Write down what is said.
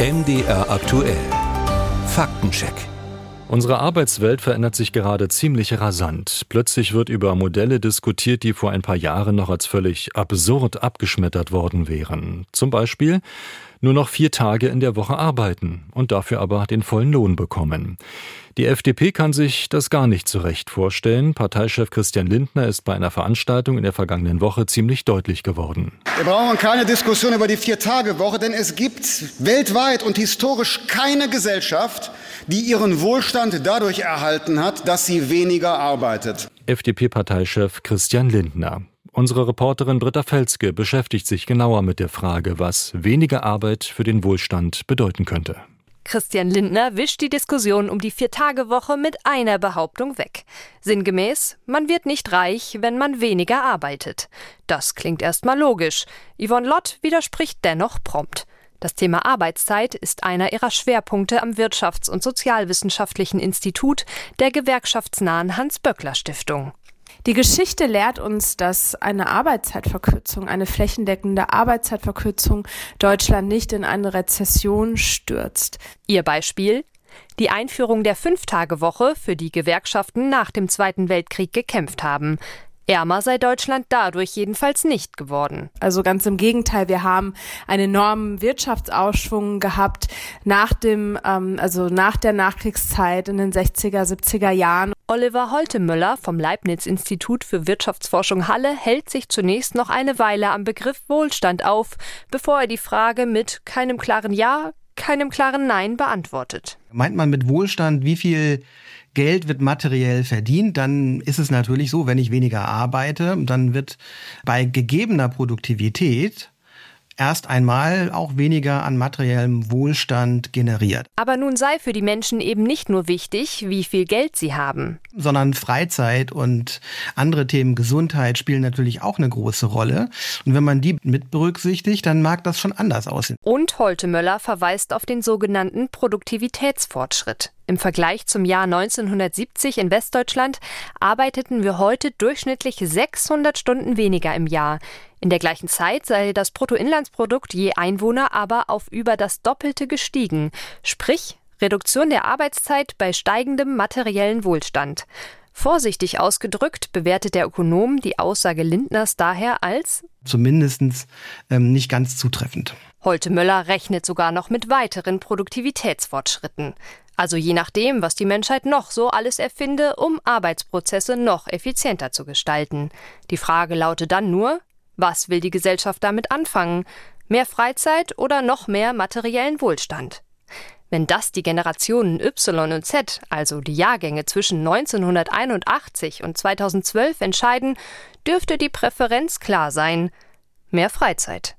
MDR aktuell. Faktencheck. Unsere Arbeitswelt verändert sich gerade ziemlich rasant. Plötzlich wird über Modelle diskutiert, die vor ein paar Jahren noch als völlig absurd abgeschmettert worden wären. Zum Beispiel nur noch 4 Tage in der Woche arbeiten und dafür aber den vollen Lohn bekommen. Die FDP kann sich das gar nicht so recht vorstellen. Parteichef Christian Lindner ist bei einer Veranstaltung in der vergangenen Woche ziemlich deutlich geworden. Wir brauchen keine Diskussion über die 4-Tage-Woche, denn es gibt weltweit und historisch keine Gesellschaft, die ihren Wohlstand dadurch erhalten hat, dass sie weniger arbeitet. FDP-Parteichef Christian Lindner. Unsere Reporterin Britta Felske beschäftigt sich genauer mit der Frage, was weniger Arbeit für den Wohlstand bedeuten könnte. Christian Lindner wischt die Diskussion um die 4-Tage-Woche mit einer Behauptung weg. Sinngemäß, man wird nicht reich, wenn man weniger arbeitet. Das klingt erstmal logisch. Yvonne Lott widerspricht dennoch prompt. Das Thema Arbeitszeit ist einer ihrer Schwerpunkte am Wirtschafts- und Sozialwissenschaftlichen Institut der gewerkschaftsnahen Hans-Böckler-Stiftung. Die Geschichte lehrt uns, dass eine flächendeckende Arbeitszeitverkürzung Deutschland nicht in eine Rezession stürzt. Ihr Beispiel? Die Einführung der 5-Tage-Woche, für die Gewerkschaften nach dem Zweiten Weltkrieg gekämpft haben. Ärmer sei Deutschland dadurch jedenfalls nicht geworden. Also ganz im Gegenteil, wir haben einen enormen Wirtschaftsausschwung gehabt nach der Nachkriegszeit in den 60er, 70er Jahren. Oliver Holtemüller vom Leibniz-Institut für Wirtschaftsforschung Halle hält sich zunächst noch eine Weile am Begriff Wohlstand auf, bevor er die Frage mit keinem klaren Ja, keinem klaren Nein beantwortet. Meint man mit Wohlstand, wie viel Geld wird materiell verdient, dann ist es natürlich so, wenn ich weniger arbeite, dann wird bei gegebener Produktivität erst einmal auch weniger an materiellem Wohlstand generiert. Aber nun sei für die Menschen eben nicht nur wichtig, wie viel Geld sie haben. Sondern Freizeit und andere Themen, Gesundheit, spielen natürlich auch eine große Rolle. Und wenn man die mit berücksichtigt, dann mag das schon anders aussehen. Und Holtemöller verweist auf den sogenannten Produktivitätsfortschritt. Im Vergleich zum Jahr 1970 in Westdeutschland arbeiteten wir heute durchschnittlich 600 Stunden weniger im Jahr. In der gleichen Zeit sei das Bruttoinlandsprodukt je Einwohner aber auf über das Doppelte gestiegen, sprich Reduktion der Arbeitszeit bei steigendem materiellen Wohlstand. Vorsichtig ausgedrückt bewertet der Ökonom die Aussage Lindners daher als zumindest nicht ganz zutreffend. Holtemöller rechnet sogar noch mit weiteren Produktivitätsfortschritten. Also je nachdem, was die Menschheit noch so alles erfinde, um Arbeitsprozesse noch effizienter zu gestalten. Die Frage lautet dann nur, was will die Gesellschaft damit anfangen? Mehr Freizeit oder noch mehr materiellen Wohlstand? Wenn das die Generationen Y und Z, also die Jahrgänge zwischen 1981 und 2012 entscheiden, dürfte die Präferenz klar sein: mehr Freizeit.